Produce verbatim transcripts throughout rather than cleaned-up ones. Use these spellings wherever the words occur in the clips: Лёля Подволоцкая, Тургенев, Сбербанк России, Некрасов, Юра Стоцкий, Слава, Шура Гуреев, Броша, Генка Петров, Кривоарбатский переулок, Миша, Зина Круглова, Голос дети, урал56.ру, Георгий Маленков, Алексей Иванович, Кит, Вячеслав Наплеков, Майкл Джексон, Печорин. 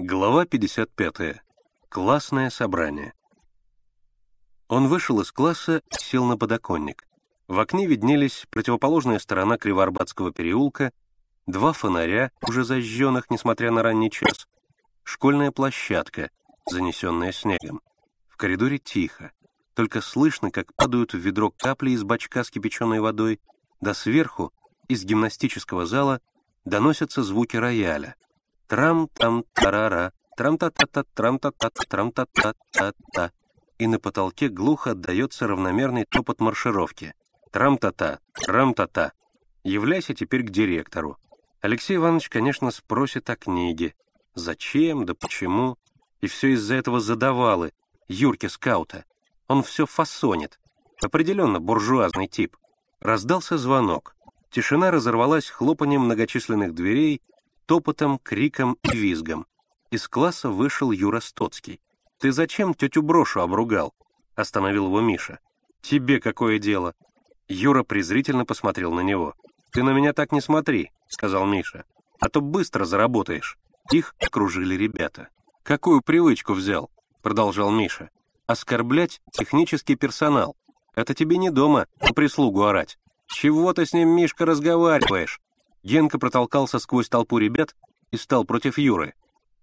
Глава пятьдесят пятая. Классное собрание. Он вышел из класса, сел на подоконник. В окне виднелись противоположная сторона Кривоарбатского переулка, два фонаря, уже зажженных, несмотря на ранний час, школьная площадка, занесенная снегом. В коридоре тихо, только слышно, как падают в ведро капли из бачка с кипяченой водой, да сверху, из гимнастического зала, доносятся звуки рояля. Трам-там-тарара, трам-та-та-та, трам-та-та-та, трам-та-та-та-та. И на потолке глухо отдается равномерный топот маршировки. Трам-та-та, трам-та-та. Являйся теперь к директору. Алексей Иванович, конечно, спросит о книге. Зачем, да почему? И все из-за этого задавалы, Юрки-скаута. Он все фасонит. Определенно буржуазный тип. Раздался звонок. Тишина разорвалась хлопанием многочисленных дверей, топотом, криком и визгом. Из класса вышел Юра Стоцкий. «Ты зачем тетю Брошу обругал?» — остановил его Миша. «Тебе какое дело?» Юра презрительно посмотрел на него. «Ты на меня так не смотри», — сказал Миша. «А то быстро заработаешь». Их окружили ребята. «Какую привычку взял?» — продолжал Миша. «Оскорблять технический персонал. Это тебе не дома, а прислугу орать. Чего ты с ним, Мишка, разговариваешь?» Генка протолкался сквозь толпу ребят и стал против Юры.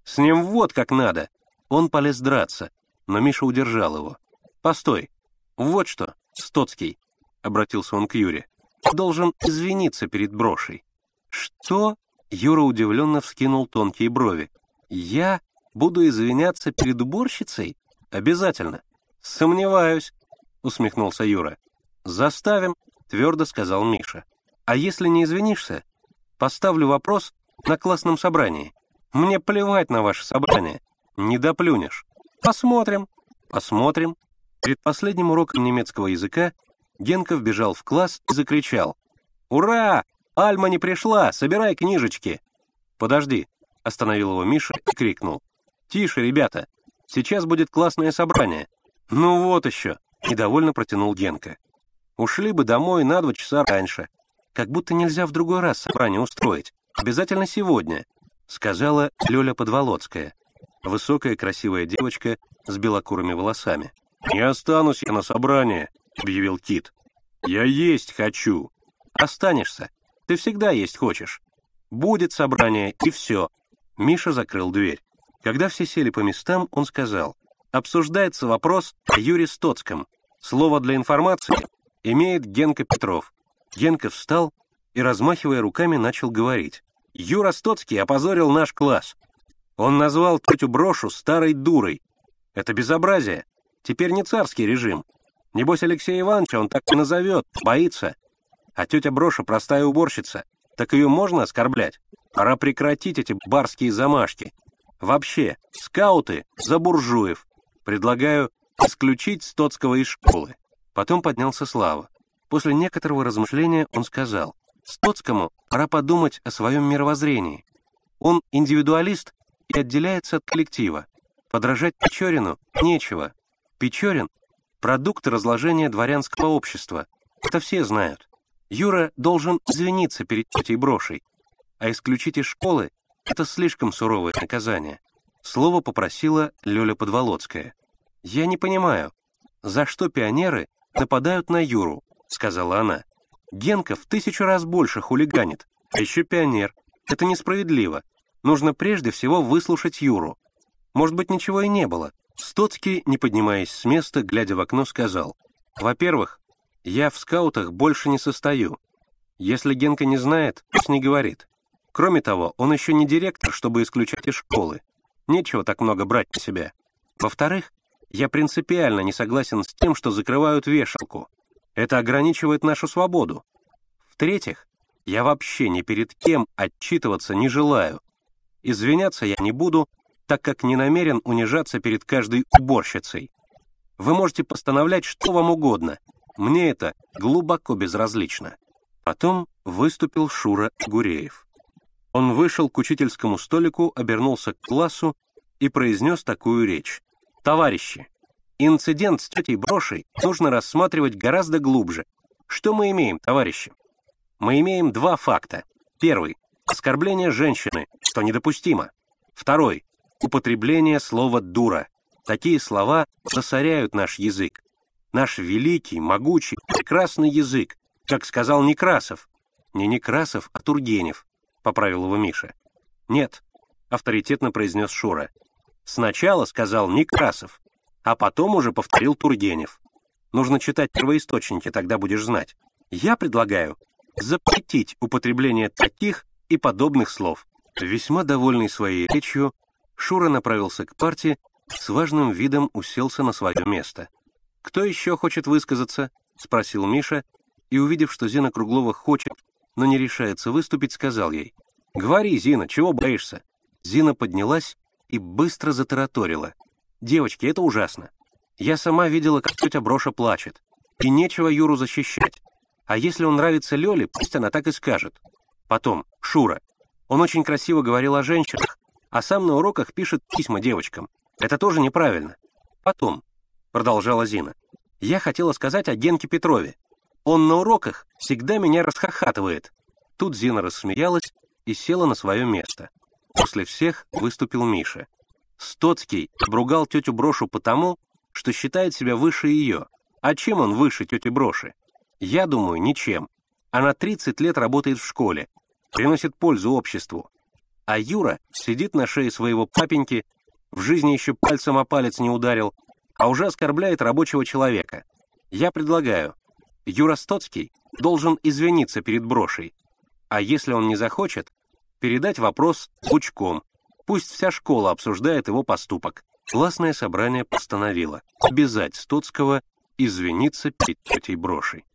«С ним вот как надо!» Он полез драться, но Миша удержал его. «Постой! Вот что, Стоцкий!» — обратился он к Юре. «Должен извиниться перед Брошей». «Что?» — Юра удивленно вскинул тонкие брови. «Я буду извиняться перед уборщицей? Обязательно!» «Сомневаюсь!» — усмехнулся Юра. «Заставим!» — твердо сказал Миша. «А если не извинишься, поставлю вопрос на классном собрании. Мне плевать на ваше собрание. Не доплюнешь. Посмотрим. Посмотрим». Перед последним уроком немецкого языка Генка вбежал в класс и закричал. «Ура! Альма не пришла! Собирай книжечки!» «Подожди!» — остановил его Миша и крикнул. «Тише, ребята! Сейчас будет классное собрание!» «Ну вот еще!» — недовольно протянул Генка. «Ушли бы домой на два часа раньше. Как будто нельзя в другой раз собрание устроить. Обязательно сегодня», — сказала Лёля Подволоцкая, высокая красивая девочка с белокурыми волосами. «Не останусь я на собрании», — объявил Кит. «Я есть хочу». «Останешься. Ты всегда есть хочешь. Будет собрание, и все». Миша закрыл дверь. Когда все сели по местам, он сказал: «Обсуждается вопрос о Юре Стоцком. Слово для информации имеет Генка Петров». Генка встал и, размахивая руками, начал говорить. «Юра Стоцкий опозорил наш класс. Он назвал тетю Брошу старой дурой. Это безобразие. Теперь не царский режим. Небось, Алексея Ивановича он так и назовет, боится. А тетя Броша простая уборщица. Так ее можно оскорблять? Пора прекратить эти барские замашки. Вообще, скауты за буржуев. Предлагаю исключить Стоцкого из школы». Потом поднялся Слава. После некоторого размышления он сказал: «Стоцкому пора подумать о своем мировоззрении. Он индивидуалист и отделяется от коллектива. Подражать Печорину нечего. Печорин — продукт разложения дворянского общества. Это все знают. Юра должен извиниться перед тетей Брошей. А исключить из школы — это слишком суровое наказание». Слово попросила Лёля Подволоцкая. «Я не понимаю, за что пионеры нападают на Юру?» — сказала она. «Генка в тысячу раз больше хулиганит, а еще пионер. Это несправедливо. Нужно прежде всего выслушать Юру. Может быть, ничего и не было». Стоцкий, не поднимаясь с места, глядя в окно, сказал: «Во-первых, я в скаутах больше не состою. Если Генка не знает, пусть не говорит. Кроме того, он еще не директор, чтобы исключать из школы. Нечего так много брать на себя. Во-вторых, я принципиально не согласен с тем, что закрывают вешалку. Это ограничивает нашу свободу. В-третьих, я вообще ни перед кем отчитываться не желаю. Извиняться я не буду, так как не намерен унижаться перед каждой уборщицей. Вы можете постановлять что вам угодно. Мне это глубоко безразлично». Потом выступил Шура Гуреев. Он вышел к учительскому столику, обернулся к классу и произнес такую речь: «Товарищи, инцидент с тетей Брошей нужно рассматривать гораздо глубже. Что мы имеем, товарищи? Мы имеем два факта. Первый — оскорбление женщины, что недопустимо. Второй — употребление слова «дура». Такие слова засоряют наш язык. Наш великий, могучий, прекрасный язык, как сказал Некрасов. Не Некрасов, а Тургенев, поправил его Миша. Нет, авторитетно произнес Шура. Сначала сказал Некрасов, а потом уже повторил Тургенев. Нужно читать первоисточники, тогда будешь знать. Я предлагаю запретить употребление таких и подобных слов. Весьма довольный своей речью, Шура направился к парте, с важным видом уселся на свое место. «Кто еще хочет высказаться?» — спросил Миша, и, увидев, что Зина Круглова хочет, но не решается выступить, сказал ей. «Говори, Зина, чего боишься?» Зина поднялась и быстро затараторила. «Девочки, это ужасно. Я сама видела, как тетя Броша плачет. И нечего Юру защищать. А если он нравится Лёле, пусть она так и скажет. Потом, Шура. Он очень красиво говорил о женщинах, а сам на уроках пишет письма девочкам. Это тоже неправильно. Потом, продолжала Зина, я хотела сказать о Генке Петрове. Он на уроках всегда меня расхохатывает. Тут Зина рассмеялась и села на свое место. После всех выступил Миша. Стоцкий обругал тетю Брошу потому, что считает себя выше ее. А чем он выше тети Броши? Я думаю, ничем. Она тридцать лет работает в школе, приносит пользу обществу. А Юра сидит на шее своего папеньки, в жизни еще пальцем о палец не ударил, а уже оскорбляет рабочего человека. Я предлагаю, Юра Стоцкий должен извиниться перед Брошей, а если он не захочет, передать вопрос Пучком. Пусть вся школа обсуждает его поступок. Классное собрание постановило обязать Стоцкого извиниться перед тетей Брошей.